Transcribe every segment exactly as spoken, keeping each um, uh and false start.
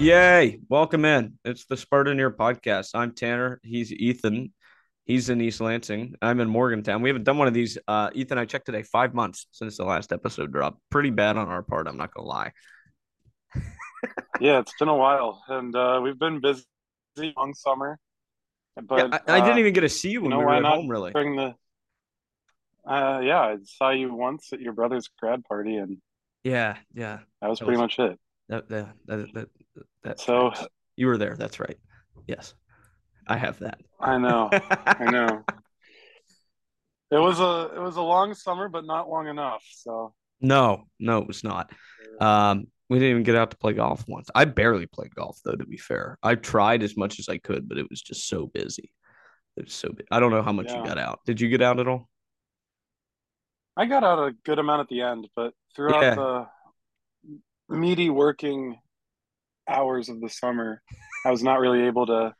Yay. Welcome in. It's the Spartanear Podcast. I'm Tanner. He's Ethan. He's in East Lansing. I'm in Morgantown. We haven't done one of these. Uh, Ethan, I checked today, five months since the last episode dropped. Pretty bad on our part. I'm not going to lie. Yeah, it's been a while. And uh, we've been busy, long summer. But yeah, I, I didn't uh, even get to see you when you know, we were at home, really. During the, uh, yeah, I saw you once at your brother's grad party. and Yeah, yeah. That was that pretty was, much it. That, that, that, that, that, so you were there. That's right. Yes, I have that. I know. I know. It was a it was a long summer, but not long enough. So no, no, it was not. Um, we didn't even get out to play golf once. I barely played golf, though. To be fair, I tried as much as I could, but it was just so busy. It was so. Bu- I don't know how much yeah. you got out. Did you get out at all? I got out a good amount at the end, but throughout yeah. the meaty working hours of the summer, I was not really able to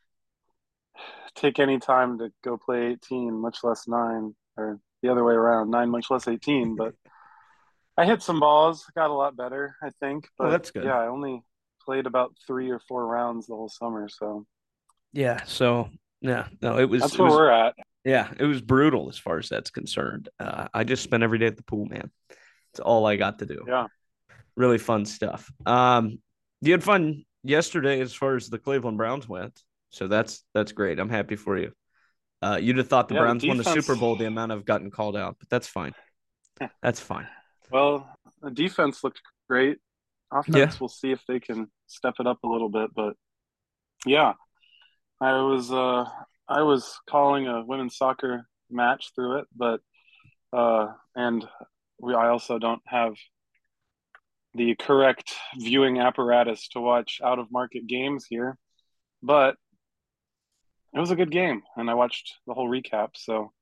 take any time to go play eighteen, much less nine, or the other way around, nine, much less eighteen. But I hit some balls, got a lot better, I think. But oh, that's good. Yeah, I only played about three or four rounds the whole summer. So yeah, so yeah, no, it was that's it where was, we're at. Yeah, it was brutal as far as that's concerned. Uh, I just spent every day at the pool, man. It's all I got to do. Yeah, really fun stuff. Um, you had fun yesterday as far as the Cleveland Browns went. So that's that's great. I'm happy for you. Uh, you'd have thought the yeah, Browns the defense won the Super Bowl the amount I've gotten called out, but that's fine. That's fine. Well, the defense looked great. Offense, yeah. We'll see if they can step it up a little bit. But yeah, I was uh, I was calling a women's soccer match through it, but uh, and we I also don't have the correct viewing apparatus to watch out of market games here, but it was a good game, and I watched the whole recap, so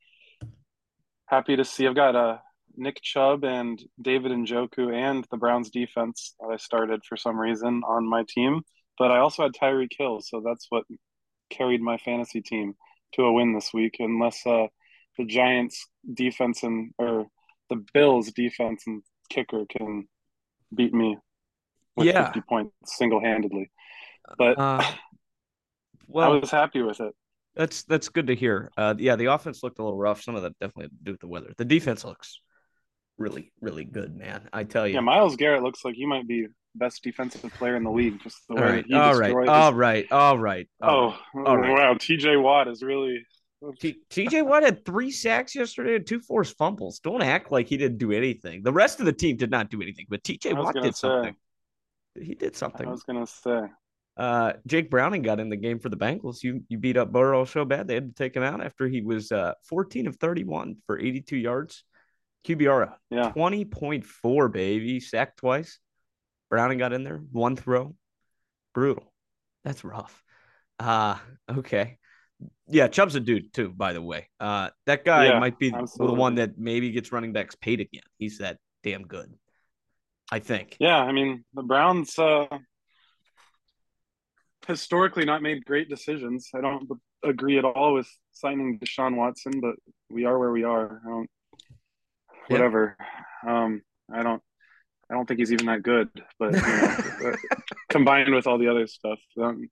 happy to see. I've got uh, Nick Chubb and David Njoku and the Browns defense that I started for some reason on my team, but I also had Tyreek Hill, so that's what carried my fantasy team to a win this week, unless uh, the Giants defense and or the Bills defense and kicker can beat me with yeah. fifty points single-handedly. But Uh... Well, I was happy with it. That's that's good to hear. Uh, yeah, the offense looked a little rough. Some of that definitely had to do with the weather. The defense looks really, really good, man. I tell you. Yeah, Myles Garrett looks like he might be best defensive player in the league. Just the all way right, he all right, his... all right, all right. All oh, right. All right. Wow, T J. Watt is really – T J. Watt had three sacks yesterday and two forced fumbles. Don't act like he didn't do anything. The rest of the team did not do anything, but T J. Watt did say. something. He did something. I was going to say. Uh, Jake Browning got in the game for the Bengals. You you beat up Burrow so bad they had to take him out after he was uh, fourteen of thirty-one for eighty-two yards. Q B R, yeah, twenty point four, baby. Sacked twice. Browning got in there. One throw. Brutal. That's rough. Uh, okay. Yeah, Chubb's a dude, too, by the way. Uh, that guy yeah, might be absolutely. the one that maybe gets running backs paid again. He's that damn good, I think. Yeah, I mean, the Browns uh... – historically not made great decisions. I don't agree at all with signing Deshaun Watson, but we are where we are. I don't, whatever. Yeah. Um, I don't, I don't think he's even that good, but you know, combined with all the other stuff, um,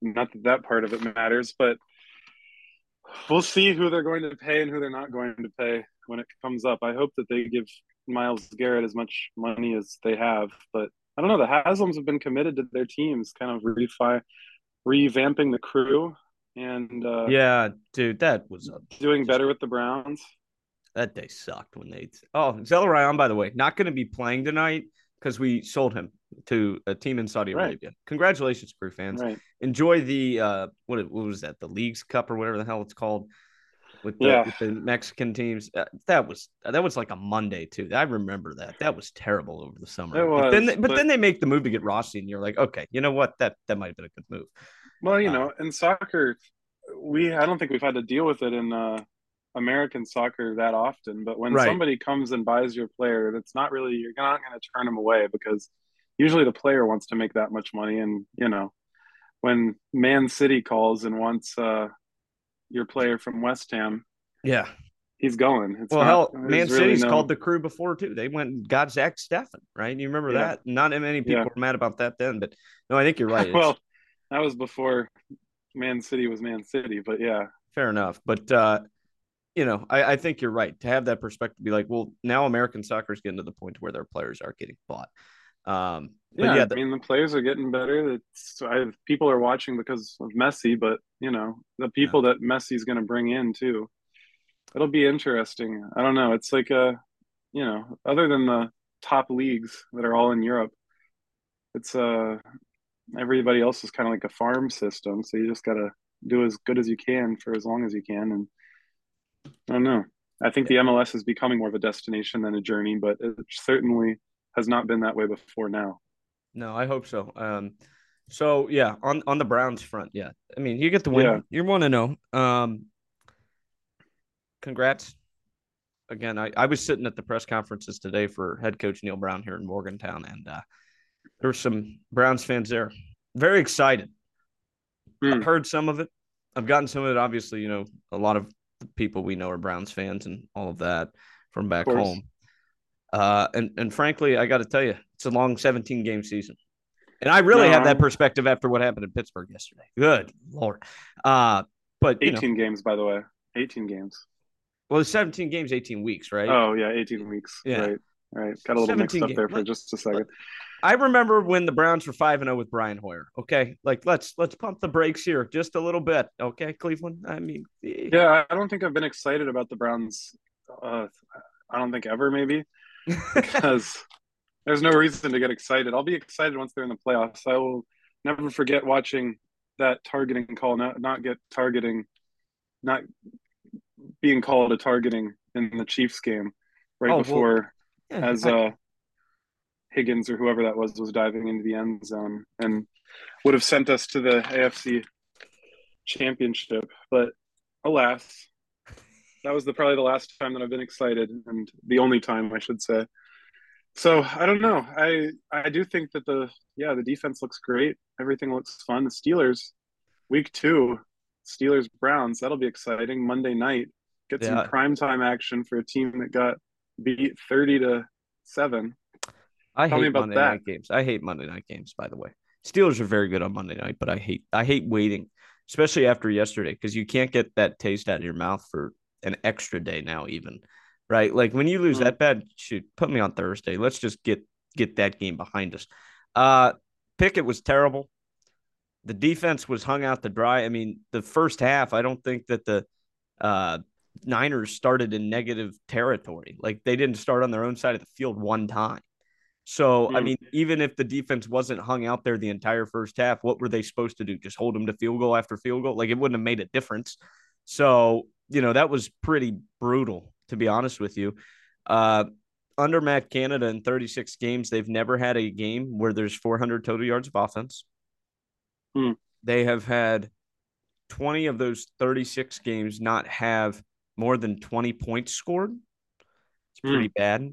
not that that part of it matters, but we'll see who they're going to pay and who they're not going to pay when it comes up. I hope that they give Myles Garrett as much money as they have, but I don't know. The Haslams have been committed to their teams, kind of refi, revamping the crew, and uh, yeah, dude, that was a, doing just, better with the Browns. That day sucked when they. Oh, Zelarayan, by the way, not going to be playing tonight because we sold him to a team in Saudi Arabia. Right. Congratulations, crew fans! Right. Enjoy the uh, what? What was that? The League's Cup or whatever the hell it's called with the, yeah. with the Mexican teams. Uh, that was that was like a Monday too. I remember that. That was terrible over the summer. It was, but then they, but, but then they make the move to get Rossi, and you're like, okay, you know what? That that might have been a good move. Well, you uh, know, in soccer, we I don't think we've had to deal with it in uh, American soccer that often. But when right. somebody comes and buys your player, that's not really you're not going to turn them away because usually the player wants to make that much money, and you know, when Man City calls and wants. Uh, your player from West Ham. Yeah. he's going. It's well, not, hell, Man City's really no... called the crew before too. They went and got Zach Steffen, right? You remember yeah. that? Not many people yeah. were mad about that then, but no, I think you're right. Well, that was before Man City was Man City, but yeah, fair enough. But uh, you know, I, I think you're right to have that perspective. Be like, well, now American soccer is getting to the point where their players are getting bought. Um, yeah, yeah the, I mean, the players are getting better. It's, I have, people are watching because of Messi, but you know, the people yeah. that Messi's going to bring in too, it'll be interesting. I don't know. It's like a, you know, other than the top leagues that are all in Europe, it's uh everybody else is kind of like a farm system. So you just got to do as good as you can for as long as you can. And I don't know. I think yeah. the M L S is becoming more of a destination than a journey, but it certainly has not been that way before now. No, I hope so. Um, so yeah, on, on the Browns front. Yeah. I mean, you get the win. Yeah. You're one to know. Um, congrats again. I, I was sitting at the press conferences today for head coach Neil Brown here in Morgantown. And, uh, there were some Browns fans there. Very excited. Mm. I've heard some of it. I've gotten some of it. Obviously, you know, a lot of people we know are Browns fans and all of that from back home. Uh, and, and frankly, I got to tell you, it's a long seventeen-game season. And I really no. have that perspective after what happened in Pittsburgh yesterday. Good Lord. Uh, but eighteen you know, games, by the way. eighteen games. Well, seventeen games, eighteen weeks, right? Oh, yeah, eighteen weeks. Yeah. Right, right. Got a little mixed up games. There for like, just a second. I remember when the Browns were five and oh with Brian Hoyer. Okay, like, let's let's pump the brakes here just a little bit. Okay, Cleveland? I mean. Yeah, yeah I don't think I've been excited about the Browns. Uh, I don't think ever, maybe. Because there's no reason to get excited. I'll be excited once they're in the playoffs. I will never forget watching that targeting call, not, not get targeting, not being called a targeting in the Chiefs game right oh, before well, yeah, as I... uh, Higgins or whoever that was was diving into the end zone and would have sent us to the A F C championship. But alas, that was the probably the last time that I've been excited, and the only time I should say. So I don't know. I I do think that the yeah the defense looks great. Everything looks fun. The Steelers, week two, Steelers Browns. That'll be exciting. Monday night, get yeah. some primetime action for a team that got beat thirty to seven. I Tell hate me about Monday that. night games. I hate Monday night games. By the way, Steelers are very good on Monday night, but I hate I hate waiting, especially after yesterday, because you can't get that taste out of your mouth for an extra day now, even, right? Like when you lose that bad, shoot, put me on Thursday. Let's just get get that game behind us. Uh, Pickett was terrible. The defense was hung out to dry. I mean, the first half, I don't think that the uh, Niners started in negative territory. Like they didn't start on their own side of the field one time. So, mm-hmm. I mean, even if the defense wasn't hung out there the entire first half, what were they supposed to do? Just hold them to field goal after field goal? Like it wouldn't have made a difference. So, you know, that was pretty brutal, to be honest with you. Uh, under Matt Canada in thirty-six games, they've never had a game where there's four hundred total yards of offense. Mm. They have had twenty of those thirty-six games not have more than twenty points scored. It's pretty mm. bad.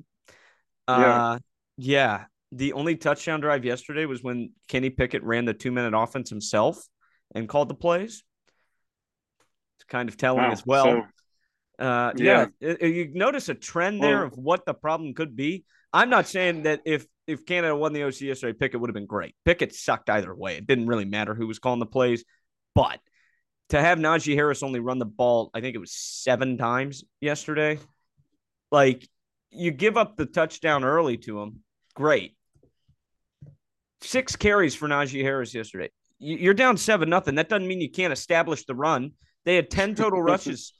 Uh, yeah. yeah. The only touchdown drive yesterday was when Kenny Pickett ran the two-minute offense himself and called the plays. Kind of telling wow, as well. So, uh, yeah, yeah. It, it, you notice a trend there well, of what the problem could be. I'm not saying that if if Canada won the O C yesterday, Pickett would have been great. Pickett sucked either way. It didn't really matter who was calling the plays. But to have Najee Harris only run the ball, I think it was seven times yesterday. Like you give up the touchdown early to him, great. Six carries for Najee Harris yesterday. You're down seven nothing. That doesn't mean you can't establish the run. They had ten total rushes.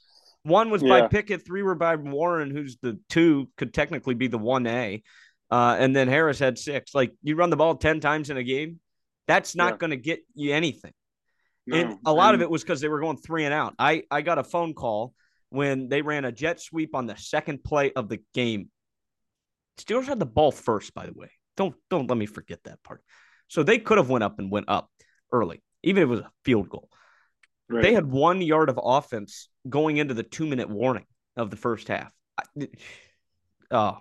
One was yeah. by Pickett. Three were by Warren, who's the two, could technically be the one A. Uh, and then Harris had six. Like, you run the ball ten times in a game, that's not yeah. going to get you anything. No. And a lot and... of it was because they were going three and out. I, I got a phone call when they ran a jet sweep on the second play of the game. Steelers had the ball first, by the way. Don't don't let me forget that part. So they could have went up and went up early, even if it was a field goal. Right. They had one yard of offense going into the two-minute warning of the first half. I, oh,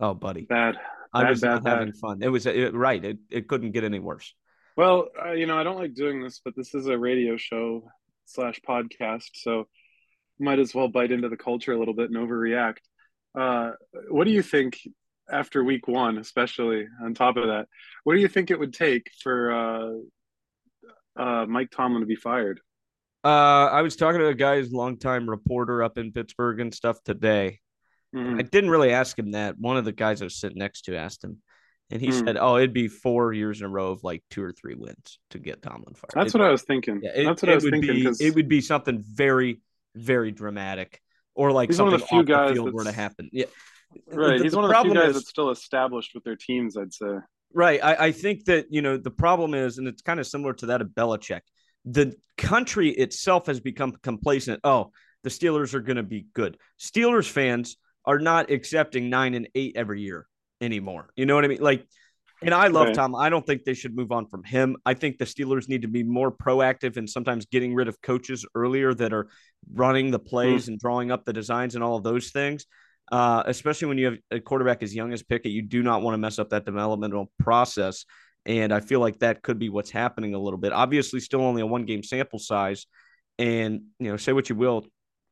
oh, buddy. Bad. bad I was bad, not bad. having fun. It was it, right. It it couldn't get any worse. Well, uh, you know, I don't like doing this, but this is a radio show slash podcast. So might as well bite into the culture a little bit and overreact. Uh, what do you think after week one, especially on top of that, what do you think it would take for uh, uh, Mike Tomlin to be fired? Uh, I was talking to a guy's longtime reporter up in Pittsburgh and stuff today. Mm-hmm. I didn't really ask him that. One of the guys I was sitting next to asked him, and he mm. said, "Oh, it'd be four years in a row of like two or three wins to get Tomlin fired." That's it'd, what I was thinking. Yeah, it, That's what I was thinking. Be, it would be something very, very dramatic, or like something one of the few off guys the field were to happen. Yeah, right. The, he's the one of the few guys is, that's still established with their teams, I'd say. Right. I, I think that you know the problem is, and it's kind of similar to that of Belichick. The country itself has become complacent. Oh, the Steelers are going to be good. Steelers fans are not accepting nine and eight every year anymore. You know what I mean? Like, and I love right. Tom. I don't think they should move on from him. I think the Steelers need to be more proactive and sometimes getting rid of coaches earlier that are running the plays mm. and drawing up the designs and all of those things. Uh, especially when you have a quarterback as young as Pickett, you do not want to mess up that developmental process. And I feel like that could be what's happening a little bit. Obviously, still only a one-game sample size. And, you know, say what you will,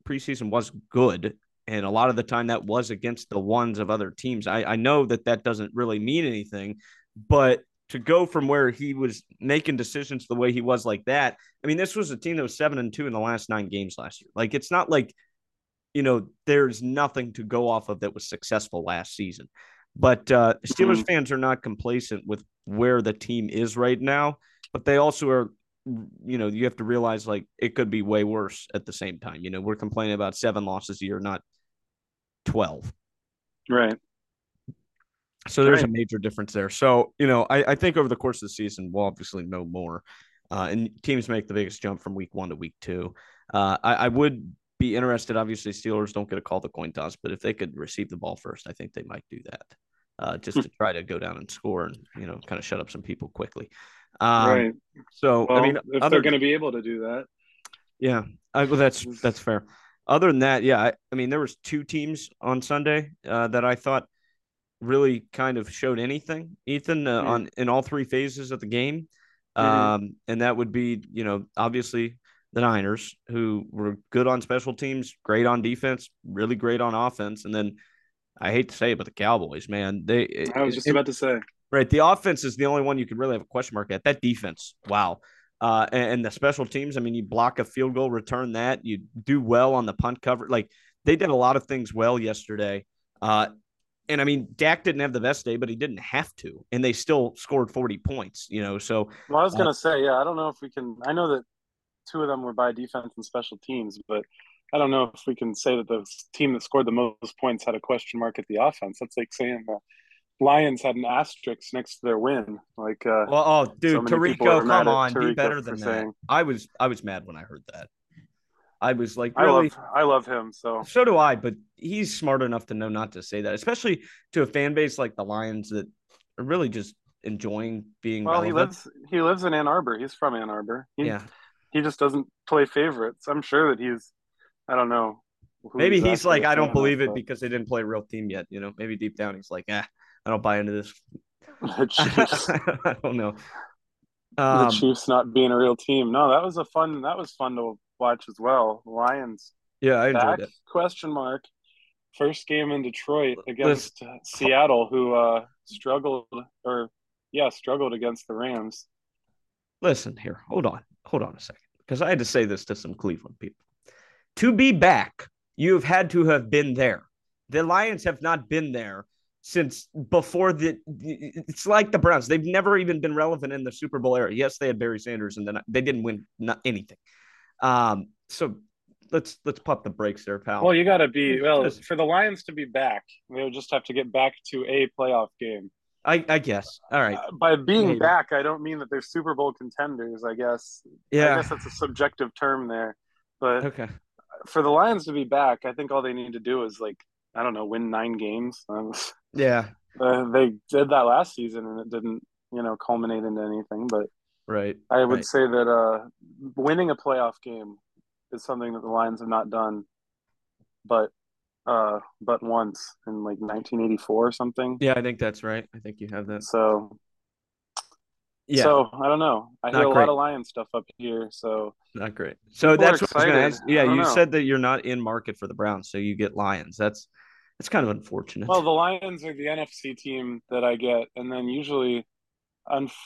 preseason was good. And a lot of the time that was against the ones of other teams. I, I know that that doesn't really mean anything. But to go from where he was making decisions the way he was like that, I mean, this was a team that was seven and two in the last nine games last year. Like, it's not like, you know, there's nothing to go off of that was successful last season. But uh, Steelers mm-hmm. fans are not complacent with where the team is right now, but they also are, you know, you have to realize like it could be way worse at the same time. You know, we're complaining about seven losses a year, not twelve. Right. So there's right. a major difference there. So, you know, I, I think over the course of the season, we'll obviously know more. Uh, and teams make the biggest jump from week one to week two. Uh, I, I would be interested. Obviously, Steelers don't get to call the coin toss, but if they could receive the ball first, I think they might do that uh, just to try to go down and score and, you know, kind of shut up some people quickly. Um, right. So, well, I mean, if other, they're going to be able to do that. Yeah. I, well, that's, that's fair. Other than that, yeah, I, I mean, there was two teams on Sunday uh, that I thought really kind of showed anything, Ethan, uh, mm-hmm. on in all three phases of the game. Um, mm-hmm. And that would be, you know, obviously – the Niners, who were good on special teams, great on defense, really great on offense. And then I hate to say it, but the Cowboys, man. they. I was just it, about to say. Right. The offense is the only one you could really have a question mark at. That defense, wow. Uh, and, and the special teams, I mean, you block a field goal, return that. You do well on the punt cover. Like, they did a lot of things well yesterday. Uh, and, I mean, Dak didn't have the best day, but he didn't have to. And they still scored forty points, you know. So, well, I was going to uh, say, yeah, I don't know if we can – I know that two of them were by defense and special teams, but I don't know if we can say that the team that scored the most points had a question mark at the offense. That's like saying the Lions had an asterisk next to their win. Like, uh, well, oh, dude, so Tirico, come on, Tirico be better than that. Saying, I was, I was mad when I heard that. I was like, really? I love, I love him. So, so do I. But he's smart enough to know not to say that, especially to a fan base like the Lions that are really just enjoying being. Well, relevant. he lives, he lives in Ann Arbor. He's from Ann Arbor. He, yeah. He just doesn't play favorites. I'm sure that he's, I don't know. Maybe he's like, I don't believe it because they didn't play a real team yet. You know, maybe deep down he's like, ah, I don't buy into this. I don't know. Um, the Chiefs not being a real team. No, that was a fun. That was fun to watch as well. Lions. Yeah, I enjoyed it. Question mark. First game in Detroit against this... Seattle, who uh, struggled or yeah struggled against the Rams. Listen here. Hold on. Hold on a second, because I had to say this to some Cleveland people. To be back, you have had to have been there. The Lions have not been there since before the – it's like the Browns. They've never even been relevant in the Super Bowl era. Yes, they had Barry Sanders, and then they didn't win not anything. Um, so let's let's pump the brakes there, pal. Well, you got to be – well, for the Lions to be back, they would just have to get back to a playoff game. I, I guess. All right. Uh, by being Maybe. back, I don't mean that they're Super Bowl contenders, I guess. Yeah. I guess that's a subjective term there. But okay. For the Lions to be back, I think all they need to do is, like, I don't know, win nine games. Um, yeah. Uh, they did that last season, and it didn't, you know, culminate into anything. But right. I would right. say that uh, winning a playoff game is something that the Lions have not done. But – uh but once in like nineteen eighty-four or something. Yeah, I think that's right. I think you have that. So Yeah. So I don't know. I not hear a great. lot of Lions stuff up here. So not great. So that's what I was going to ask. Yeah, you know. said that you're not in market for the Browns, so you get Lions. That's that's kind of unfortunate. Well, the Lions are the N F C team that I get, and then usually,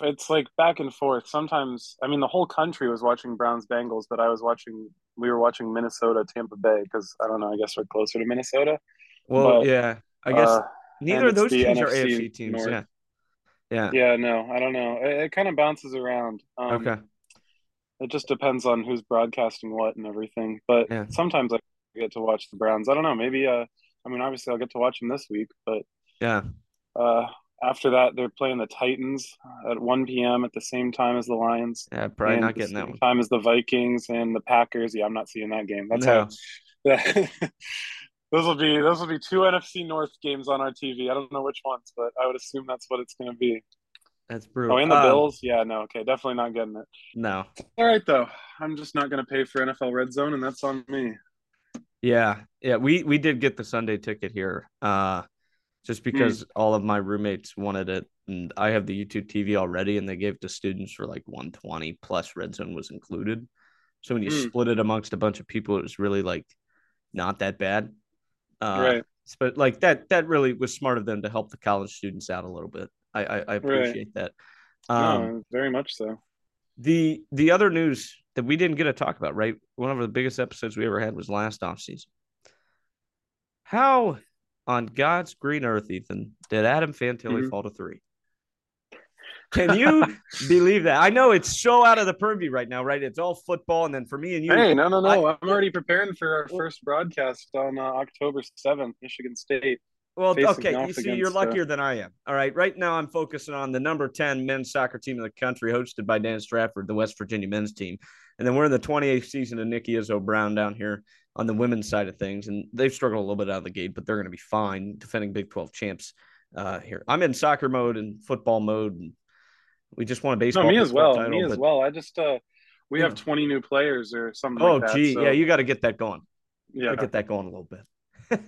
it's like back and forth. Sometimes, I mean, the whole country was watching Browns Bengals, but I was watching. We were watching Minnesota Tampa Bay because I don't know. I guess we're closer to Minnesota. Well, but, yeah, I guess uh, neither of those teams are A F C teams. North. Yeah. Yeah. Yeah. No, I don't know. It, it kind of bounces around. Um, okay. It just depends on who's broadcasting what and everything. But yeah. sometimes I get to watch the Browns. I don't know. Maybe. Uh, I mean, obviously, I'll get to watch them this week. But yeah. Uh, after that, they're playing the Titans at one p.m. at the same time as the Lions. Yeah, probably not getting that one. Time as the Vikings and the Packers. Yeah, I'm not seeing that game. That's no. how. Yeah. Those will be those will be two N F C North games on our T V. I don't know which ones, but I would assume that's what it's going to be. That's brutal. Oh, and the um, Bills? Yeah, no, okay, definitely not getting it. No. All right, though. I'm just not going to pay for N F L Red Zone, and that's on me. Yeah, yeah, we we did get the Sunday ticket here, uh, just because mm. all of my roommates wanted it, and I have the YouTube T V already, and they gave it to students for like one twenty plus Red Zone was included. So when you mm. split it amongst a bunch of people, it was really like not that bad. Uh, right. But like that, that really was smart of them to help the college students out a little bit. I, I, I appreciate right. that. Um, yeah, very much so. The the other news that we didn't get to talk about, right? One of the biggest episodes we ever had was last offseason. How on God's green earth, Ethan, did Adam Fantilli mm-hmm. fall to three? Can you believe that? I know it's so out of the purview right now, right? It's all football, and then for me and you. Hey, no, no, no. I, I'm already preparing for our first broadcast on uh, October seventh, Michigan State. Well, okay, you see, you're luckier the... than I am. All right, right now I'm focusing on the number ten men's soccer team in the country, hosted by Dan Strafford, the West Virginia men's team. And then we're in the twenty-eighth season of Nick Izzo Brown down here on the women's side of things, and they've struggled a little bit out of the gate, but they're going to be fine, defending Big twelve champs uh, here. I'm in soccer mode and football mode, and we just want a baseball. No, me as well. Title, me but, as well. I just uh, we have know. twenty new players or something. Oh, like that, gee, so. yeah, you got to get that going. Yeah, get that going a little bit.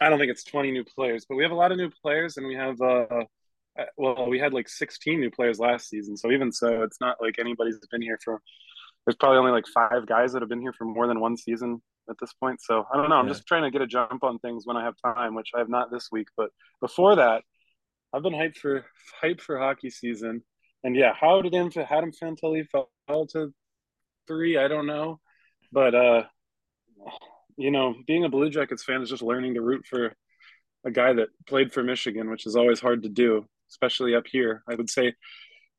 I don't think it's twenty new players, but we have a lot of new players, and we have uh, well, we had like sixteen new players last season. So even so, it's not like anybody's been here for. There's probably only like five guys that have been here for more than one season at this point. So I don't know. I'm yeah. just trying to get a jump on things when I have time, which I have not this week, but before that. I've been hyped for hyped for hockey season, and yeah, how did Adam Fantilli fall to three? I don't know, but uh, you know, being a Blue Jackets fan is just learning to root for a guy that played for Michigan, which is always hard to do, especially up here. I would say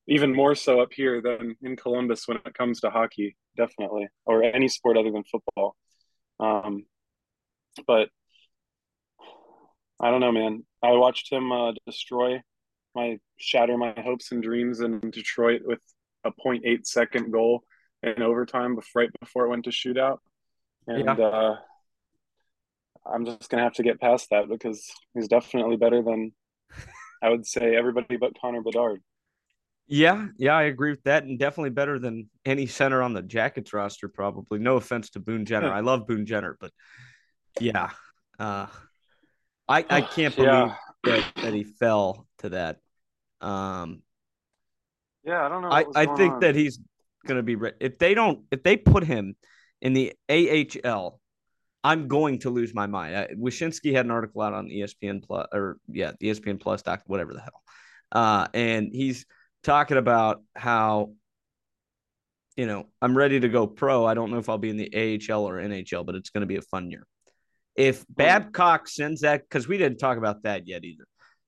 even more so up here than in Columbus when it comes to hockey, definitely, or any sport other than football. Um, but I don't know, man. I watched him uh, destroy my shatter my hopes and dreams in Detroit with a point eight second goal in overtime right before it went to shootout. And yeah. uh, I'm just going to have to get past that because he's definitely better than, I would say, everybody but Connor Bedard. Yeah, yeah, I agree with that, and definitely better than any center on the Jackets roster probably. No offense to Boone Jenner. I love Boone Jenner, but yeah. Uh I, I can't believe yeah. that, that he fell to that. Um, yeah, I don't know. I, I think on. that he's going to be – if they don't – if they put him in the A H L, I'm going to lose my mind. I, Wyshynski had an article out on E S P N Plus – or, yeah, E S P N Plus, doc, whatever the hell. Uh, and he's talking about how, you know, I'm ready to go pro. I don't know if I'll be in the A H L or N H L, but it's going to be a fun year. If Babcock sends that, because we didn't talk about that yet either.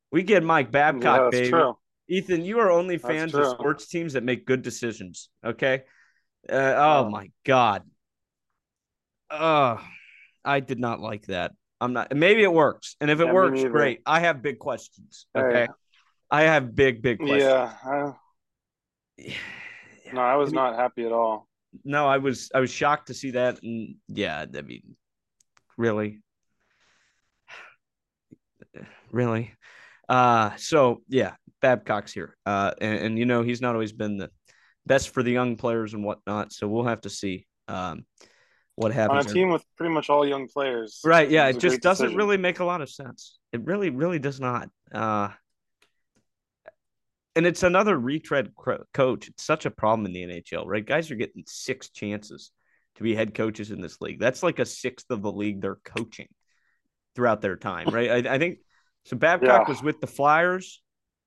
We get Mike Babcock, yeah, baby. True. Ethan, you are only fans of sports teams that make good decisions, okay? Uh, oh, yeah. my God. Oh, I did not like that. I'm not. Maybe it works. And if it yeah, works, great. I have big questions, okay? Hey. I have big, big questions. Yeah. I, yeah. No, I was I mean, not happy at all. No, I was, I was shocked to see that. And yeah, I mean... Really? Really? Uh, so, yeah, Babcock's here. Uh, and, and, you know, he's not always been the best for the young players and whatnot, so we'll have to see um, what happens. On a team with pretty much all young players. Right, yeah, it just doesn't decision. really make a lot of sense. It really, really does not. Uh, And it's another retread coach. It's such a problem in the N H L, right? Guys are getting six chances to be head coaches in this league. That's like a sixth of the league they're coaching throughout their time, right? I, I think so. Babcock yeah. was with the Flyers,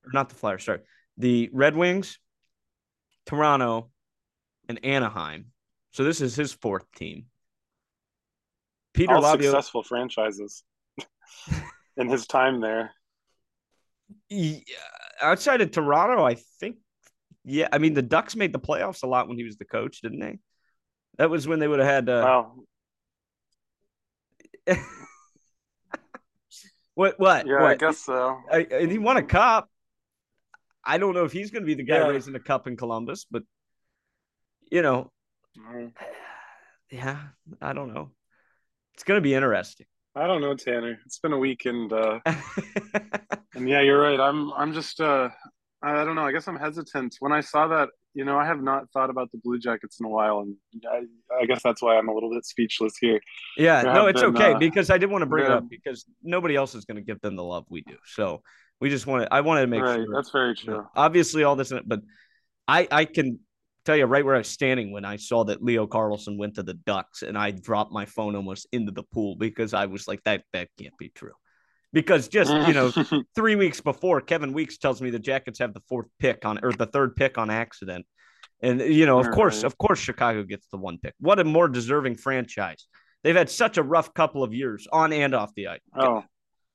or not the Flyers, sorry, the Red Wings, Toronto, and Anaheim. So this is his fourth team. Peter All Labbio, successful franchises in his time there. Yeah, outside of Toronto, I think, yeah, I mean, the Ducks made the playoffs a lot when he was the coach, didn't they? That was when they would have had uh... – wow. What? What? Yeah, what? I guess so. I, and he won a cup. I don't know if he's going to be the guy yeah. raising a cup in Columbus, but, you know, mm. yeah, I don't know. It's going to be interesting. I don't know, Tanner. It's been a week, and uh, and yeah, you're right. I'm I'm just uh, I don't know. I guess I'm hesitant. When I saw that, you know, I have not thought about the Blue Jackets in a while, and I, I guess that's why I'm a little bit speechless here. Yeah, there no, it's been, okay uh, because I did want to bring yeah. it up because nobody else is going to give them the love we do. So we just wanted I wanted to make right, sure that's very true. You know, obviously, all this, but I I can tell you right where I was standing when I saw that Leo Carlson went to the Ducks, and I dropped my phone almost into the pool because I was like, that that can't be true. Because just, you know, three weeks before, Kevin Weeks tells me the Jackets have the fourth pick on or the third pick on accident. And, you know, of All course, right. of course, Chicago gets the one pick. What a more deserving franchise. They've had such a rough couple of years on and off the ice. Oh,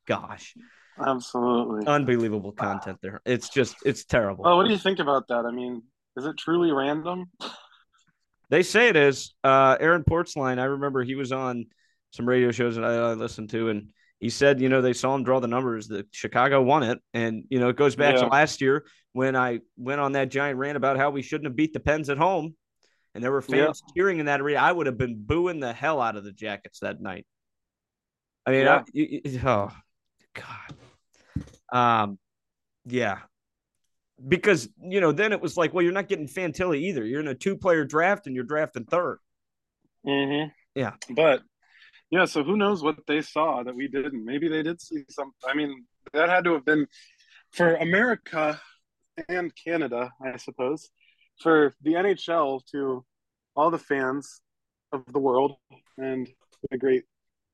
gosh. Absolutely. Unbelievable content there. It's just it's terrible. Well, what do you think about that? I mean, is it truly random? They say it is. Uh, Aaron Portsline, I remember he was on some radio shows that I, I listened to, and he said, you know, they saw him draw the numbers that Chicago won it. And, you know, it goes back yeah. to last year when I went on that giant rant about how we shouldn't have beat the Pens at home. And there were fans yeah. cheering in that arena. I would have been booing the hell out of the Jackets that night. I mean, yeah. I, it, it, oh, God. Um, yeah. Because, you know, then it was like, well, you're not getting Fantilli either. You're in a two-player draft, and you're drafting third. Mm-hmm. Yeah. But, yeah, so who knows what they saw that we didn't. Maybe they did see some. I mean, that had to have been for America and Canada, I suppose, for the N H L to all the fans of the world and the great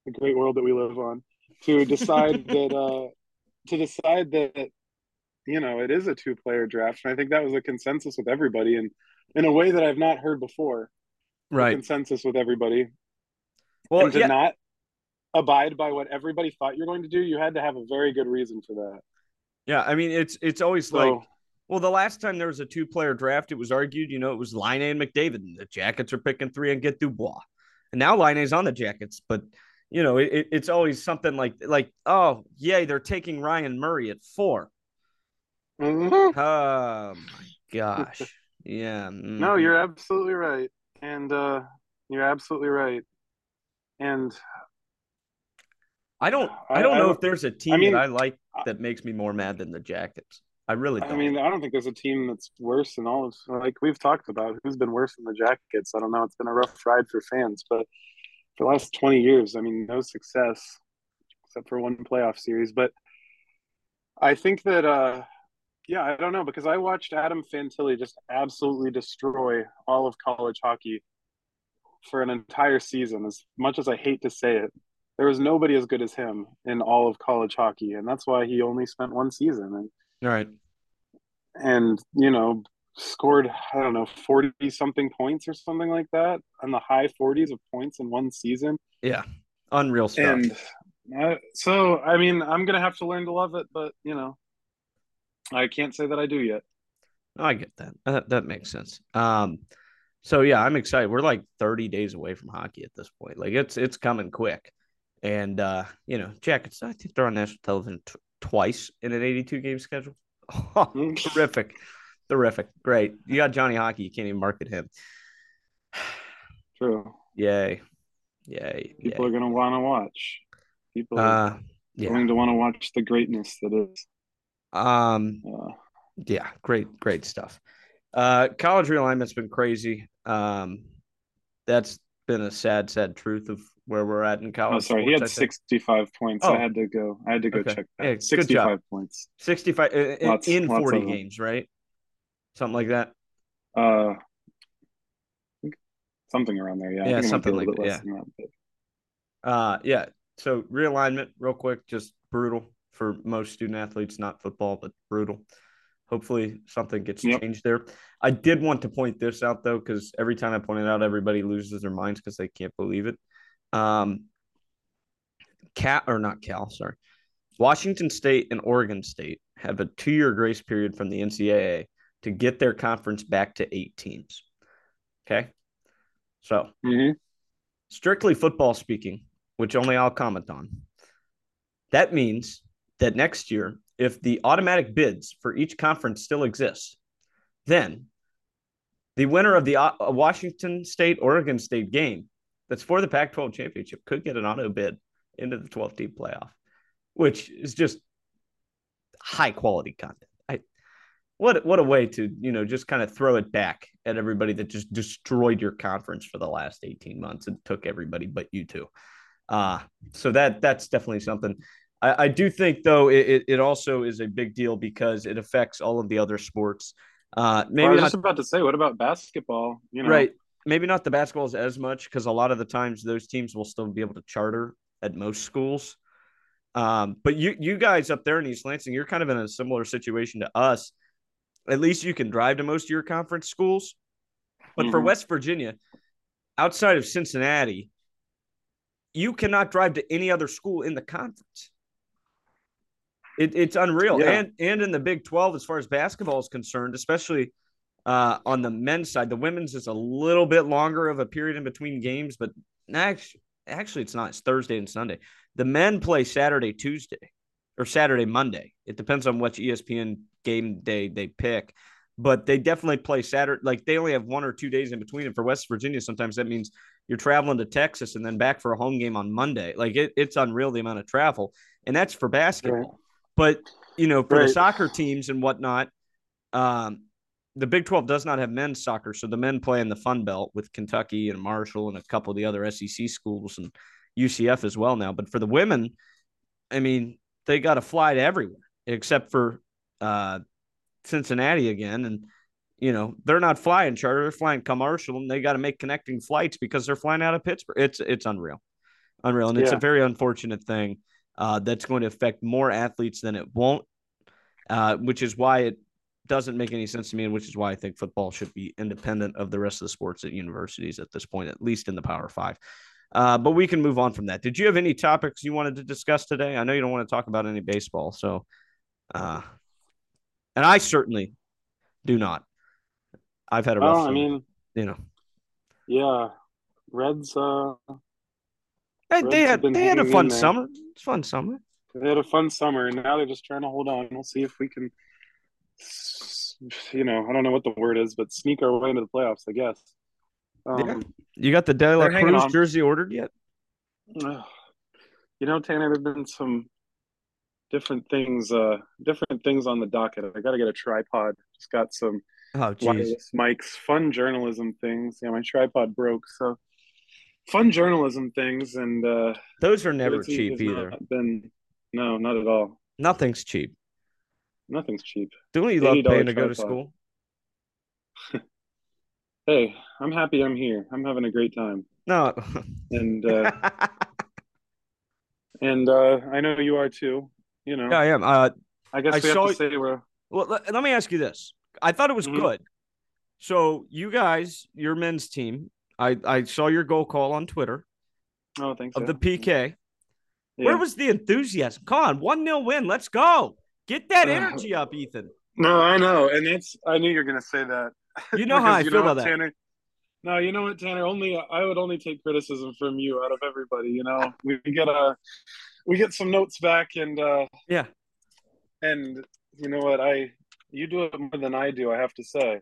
the great world that we live on to decide that uh, – to decide that – you know, it is a two-player draft, and I think that was a consensus with everybody, and in a way that I've not heard before. Right, consensus with everybody. Well, and to yeah. not abide by what everybody thought you're going to do, you had to have a very good reason for that. Yeah, I mean, it's it's always so, like, well, the last time there was a two-player draft, it was argued, you know, it was Laine and McDavid, and the Jackets are picking three and get Dubois, and now Laine's on the Jackets, but. You know, it, it's always something like like oh yay, they're taking Ryan Murray at four. Mm-hmm. Oh my gosh. Yeah. Mm. No, you're absolutely right. And uh you're absolutely right. And I don't I, I don't know I, if there's a team I mean, that I like that makes me more mad than the Jackets. I really don't. I mean, I don't think there's a team that's worse than all of like we've talked about who's been worse than the Jackets. I don't know, it's been a rough ride for fans, but for the last twenty years, I mean, no success except for one playoff series, but I think that uh yeah, I don't know, because I watched Adam Fantilli just absolutely destroy all of college hockey for an entire season. As much as I hate to say it, there was nobody as good as him in all of college hockey, and that's why he only spent one season. And, right. And, you know, scored, I don't know, forty-something points or something like that, in the high forties of points in one season. Yeah, unreal stuff. And uh, so, I mean, I'm going to have to learn to love it, but, you know. I can't say that I do yet. I get that. That, that makes sense. Um, so, yeah, I'm excited. We're like thirty days away from hockey at this point. Like, it's it's coming quick. And, uh, you know, Jackets, I think they're on national television t- twice in an eighty-two game schedule. Oh, terrific. Terrific. Great. You got Johnny Hockey. You can't even market him. True. Yay. Yay. People yay. are going to want to watch. People are uh, yeah. going to want to watch the greatness that is. Um, yeah, great, great stuff. Uh, college realignment's been crazy. Um, that's been a sad, sad truth of where we're at in college. Oh, sorry, sports, he had I sixty-five think. points. Oh. I had to go. I had to go okay. check that. Yeah, sixty-five points. sixty-five in, lots, in lots forty games, right? Something like that. Uh, something around there. Yeah, yeah, I think something like that. Yeah. That, but... Uh, yeah. So realignment, real quick, just brutal for most student athletes. Not football, but brutal. Hopefully something gets yep. changed there. I did want to point this out, though, because every time I point it out, everybody loses their minds because they can't believe it. Um, Cal or not Cal, sorry. Washington State and Oregon State have a two-year grace period from the N C double A to get their conference back to eight teams. Okay? So, mm-hmm. strictly football speaking, which only I'll comment on, that means that next year, if the automatic bids for each conference still exist, then the winner of the o- Washington State-Oregon State game that's for the Pac twelve championship could get an auto bid into the twelve-team playoff, which is just high-quality content. I, what what a way to, you know, just kind of throw it back at everybody that just destroyed your conference for the last eighteen months and took everybody but you two. Uh, so that that's definitely something. I, I do think, though, it, it also is a big deal because it affects all of the other sports. Uh, maybe well, I was not, just about to say, what about basketball? You know, right. Maybe not the basketballs as much because a lot of the times those teams will still be able to charter at most schools. Um, but you you guys up there in East Lansing, you're kind of in a similar situation to us. At least you can drive to most of your conference schools. But mm-hmm. for West Virginia, outside of Cincinnati, you cannot drive to any other school in the conference. It, it's unreal. Yeah. And and in the Big twelve, as far as basketball is concerned, especially uh, on the men's side, the women's is a little bit longer of a period in between games, but actually, actually it's not. It's Thursday and Sunday. The men play Saturday, Tuesday, or Saturday, Monday. It depends on which E S P N game day they pick. But they definitely play Saturday. Like, they only have one or two days in between. And for West Virginia, sometimes that means you're traveling to Texas and then back for a home game on Monday. Like, it, it's unreal the amount of travel. And that's for basketball. Right. But, you know, for right. the soccer teams and whatnot, um, the Big twelve does not have men's soccer. So the men play in the Fun Belt with Kentucky and Marshall and a couple of the other S E C schools and U C F as well now. But for the women, I mean, they got to fly to everywhere except for uh, Cincinnati again. And, you know, they're not flying charter, they're flying commercial, and they got to make connecting flights because they're flying out of Pittsburgh. It's, it's unreal. Unreal. And yeah. it's a very unfortunate thing. Uh, that's going to affect more athletes than it won't, uh, which is why it doesn't make any sense to me, and which is why I think football should be independent of the rest of the sports at universities at this point, at least in the Power Five. Uh, but we can move on from that. Did you have any topics you wanted to discuss today? I know you don't want to talk about any baseball, so uh, and I certainly do not. I've had a rough. Oh, I mean, you know, yeah, Reds. Uh... Hey, they had they had a fun summer. It's fun summer. They had a fun summer, and now they're just trying to hold on. We'll see if we can, you know, I don't know what the word is, but sneak our way into the playoffs, I guess. Um, yeah. You got the De La Cruz jersey ordered yet? You know, Tanner, there've been some different things, uh, different things on the docket. I got to get a tripod. Just got some oh, wireless mics, fun journalism things. Yeah, my tripod broke, so. Fun journalism things, and uh, those are never cheap either. Been, no, not at all. Nothing's cheap. Nothing's cheap. Don't you love paying to go to school? Hey, I'm happy I'm here. I'm having a great time. No, and uh, and uh, I know you are too. You know, yeah, I am. Uh, I guess I we have to say we're. Well, let, let me ask you this. I thought it was mm-hmm. good. So you guys, your men's team. I, I saw your goal call on Twitter. Oh, thanks. Of so. the P K. Yeah. Where was the enthusiasm? Come on, one nil win. Let's go. Get that energy uh, up, Ethan. No, I know. And it's I knew you were going to say that. You know how I feel about Tanner, that. No, you know what, Tanner? Only I would only take criticism from you out of everybody, you know. We get a we get some notes back and uh, yeah. And you know what? I you do it more than I do, I have to say.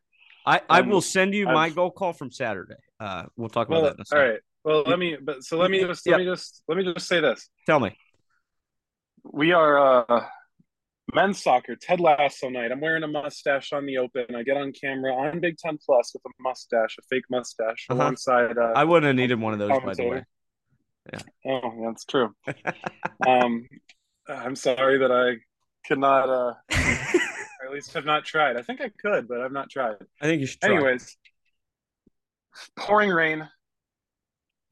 I, I um, will send you my I've, goal call from Saturday. Uh, we'll talk about well, that. In a second. All right. Well, let me. But so let me just. Yep. Let me just. Let me just say this. Tell me. We are. Uh, Men's soccer, Ted Lasso night. I'm wearing a mustache on the open. I get on camera on Big Ten Plus with a mustache, a fake mustache, uh-huh. alongside. Uh, I wouldn't have needed one of those, by the way. Yeah. Oh, that's true. um, I'm sorry that I could not, uh, or at least have not tried. I think I could, but I've not tried. I think you should try. Anyways, pouring rain,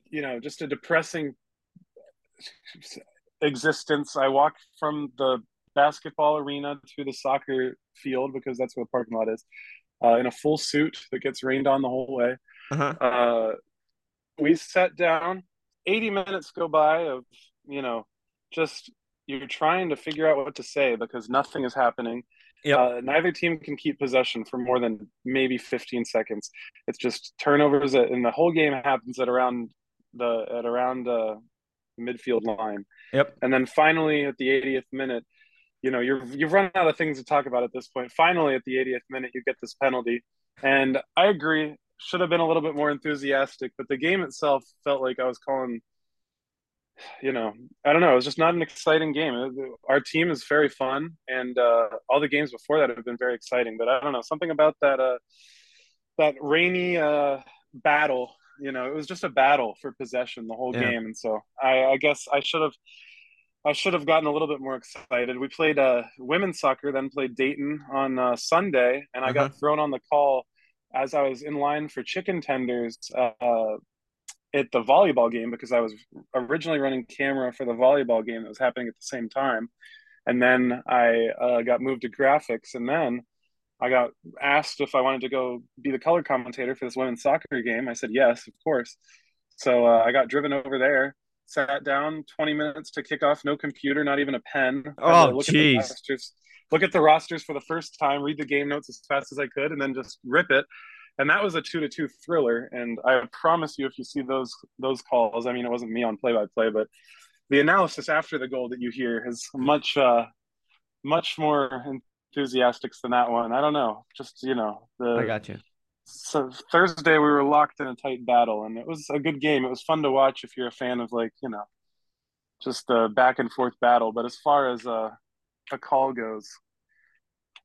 you know, just a depressing existence. I walk from the basketball arena to the soccer field, because that's where the parking lot is, uh, in a full suit that gets rained on the whole way. Uh-huh. Uh, we sat down. eighty minutes go by of, you know, just you're trying to figure out what to say because nothing is happening. Yep. Uh, neither team can keep possession for more than maybe fifteen seconds. It's just turnovers, and the whole game happens at around the at around uh, midfield line. Yep. And then finally at the eightieth minute, you know, you're, you've run out of things to talk about at this point. Finally, at the eightieth minute, you get this penalty. And I agree, should have been a little bit more enthusiastic. But the game itself felt like I was calling, you know, I don't know. It was just not an exciting game. Our team is very fun. And uh, all the games before that have been very exciting. But I don't know, something about that uh, that rainy uh, battle, you know, it was just a battle for possession the whole yeah. game. And so I, I guess I should have. I should have gotten a little bit more excited. We played uh, women's soccer, then played Dayton on uh, Sunday, and I uh-huh. got thrown on the call as I was in line for chicken tenders uh, at the volleyball game, because I was originally running camera for the volleyball game that was happening at the same time. And then I uh, got moved to graphics, and then I got asked if I wanted to go be the color commentator for this women's soccer game. I said, yes, of course. So uh, I got driven over there. Sat down, twenty minutes to kick off. No computer, not even a pen. Oh, jeez. Look, look at the rosters for the first time. Read the game notes as fast as I could, and then just rip it. And that was a two-to-two thriller. And I promise you, if you see those those calls, I mean, it wasn't me on play-by-play, but the analysis after the goal that you hear is much, uh, much more enthusiastic than that one. I don't know. Just you know, the I got you. So Thursday we were locked in a tight battle, and it was a good game. It was fun to watch if you're a fan of, like, you know, just a back and forth battle. But as far as uh, a call goes,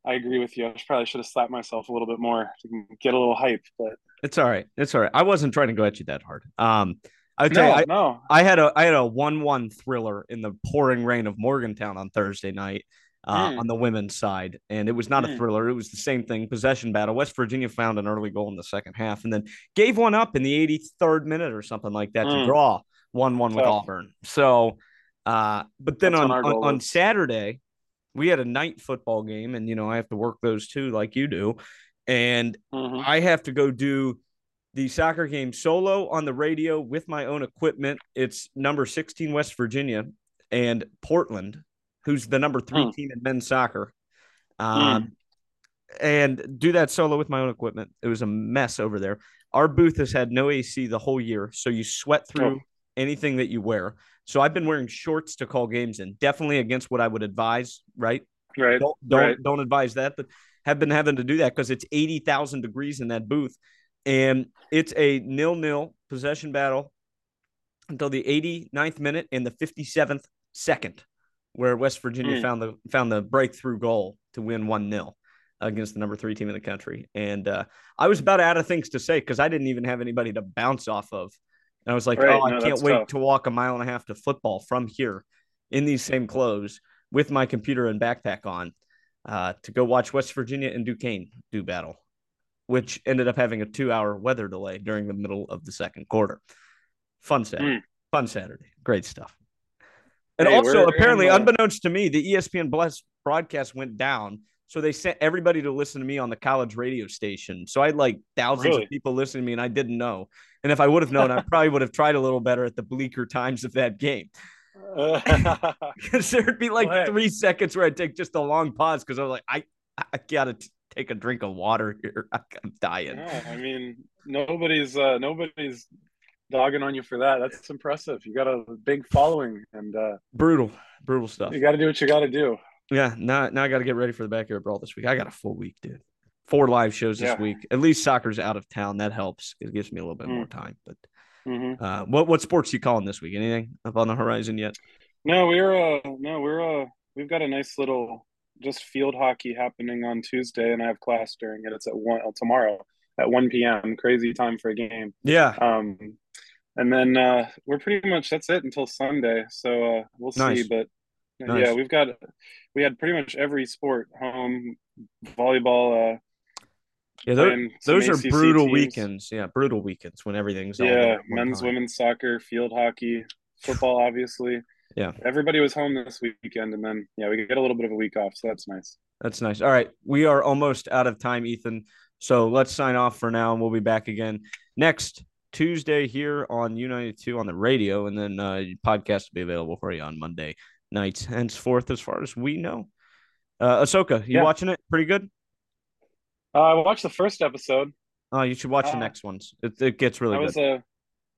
I agree with you. I probably should have slapped myself a little bit more to get a little hype, but it's all right. It's all right. I wasn't trying to go at you that hard. Um, I tell no, you, I, no. I had a I had a one-one thriller in the pouring rain of Morgantown on Thursday night. Uh, mm. on the women's side, and it was not mm. a thriller. It was the same thing, possession battle. West Virginia found an early goal in the second half and then gave one up in the eighty-third minute or something like that mm. to draw one-one with Auburn. So, uh, but then on, on, on Saturday, we had a night football game, and, you know, I have to work those two like you do, and mm-hmm. I have to go do the soccer game solo on the radio with my own equipment. It's number sixteen West Virginia and Portland, who's the number three mm. team in men's soccer, um, mm. and do that solo with my own equipment. It was a mess over there. Our booth has had no A C the whole year, so you sweat through oh. anything that you wear. So I've been wearing shorts to call games in, definitely against what I would advise, right? Right. Don't don't, right. don't advise that, but have been having to do that because it's eighty thousand degrees in that booth, and it's a nil-nil possession battle until the eighty-ninth minute and the fifty-seventh second, where West Virginia mm. found the found the breakthrough goal to win one-nil against the number three team in the country. And uh, I was about out of things to say because I didn't even have anybody to bounce off of. And I was like, right. oh, no, I can't wait tough. to walk a mile and a half to football from here in these same clothes with my computer and backpack on uh, to go watch West Virginia and Duquesne do battle, which ended up having a two-hour weather delay during the middle of the second quarter. Fun Saturday. Mm. Fun Saturday. Great stuff. And hey, also, apparently, in, uh, unbeknownst to me, the E S P N Plus broadcast went down, so they sent everybody to listen to me on the college radio station. So I had, like, thousands really? of people listening to me, and I didn't know. And if I would have known, I probably would have tried a little better at the bleaker times of that game. Because there'd be, like, three seconds where I'd take just a long pause because I was like, I, I got to t- take a drink of water here. I'm dying. Yeah, I mean, nobody's uh, – nobody's – dogging on you for that. That's impressive. You got a big following, and uh brutal brutal stuff. You got to do what you got to do. Yeah. Now now I got to get ready for the Backyard Brawl this week. I got a full week, dude. Four live shows this yeah. week. At least soccer's out of town. That helps. It gives me a little bit mm. more time. But mm-hmm. uh what what sports you calling this week? Anything up on the horizon yet? No we're uh no we're uh we've got a nice little just field hockey happening on Tuesday, and I have class during it. It's at one tomorrow at one p.m. Crazy time for a game. Yeah. Um, and then uh, we're pretty much that's it until Sunday. So uh, we'll nice. see. But uh, nice. yeah, we've got we had pretty much every sport home volleyball. Uh, yeah, those are A C C brutal teams. weekends. Yeah, brutal weekends when everything's yeah. Men's, time. women's soccer, field hockey, football, obviously. Yeah. Everybody was home this weekend, and then, yeah, we get a little bit of a week off, so that's nice. That's nice. All right, we are almost out of time, Ethan, so let's sign off for now, and we'll be back again next Tuesday here on U ninety-two on the radio, and then uh, podcast will be available for you on Monday nights henceforth, as far as we know. Uh, Ahsoka, you yeah. watching it? Pretty good? Uh, I watched the first episode. Oh, you should watch uh, the next ones. It, it gets really I was, good.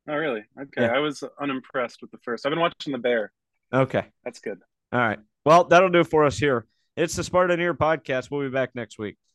Uh, oh, really? Okay, yeah. I was unimpressed with the first. I've been watching The Bear. Okay. That's good. All right. Well, that'll do it for us here. It's the Spartanear Podcast. We'll be back next week.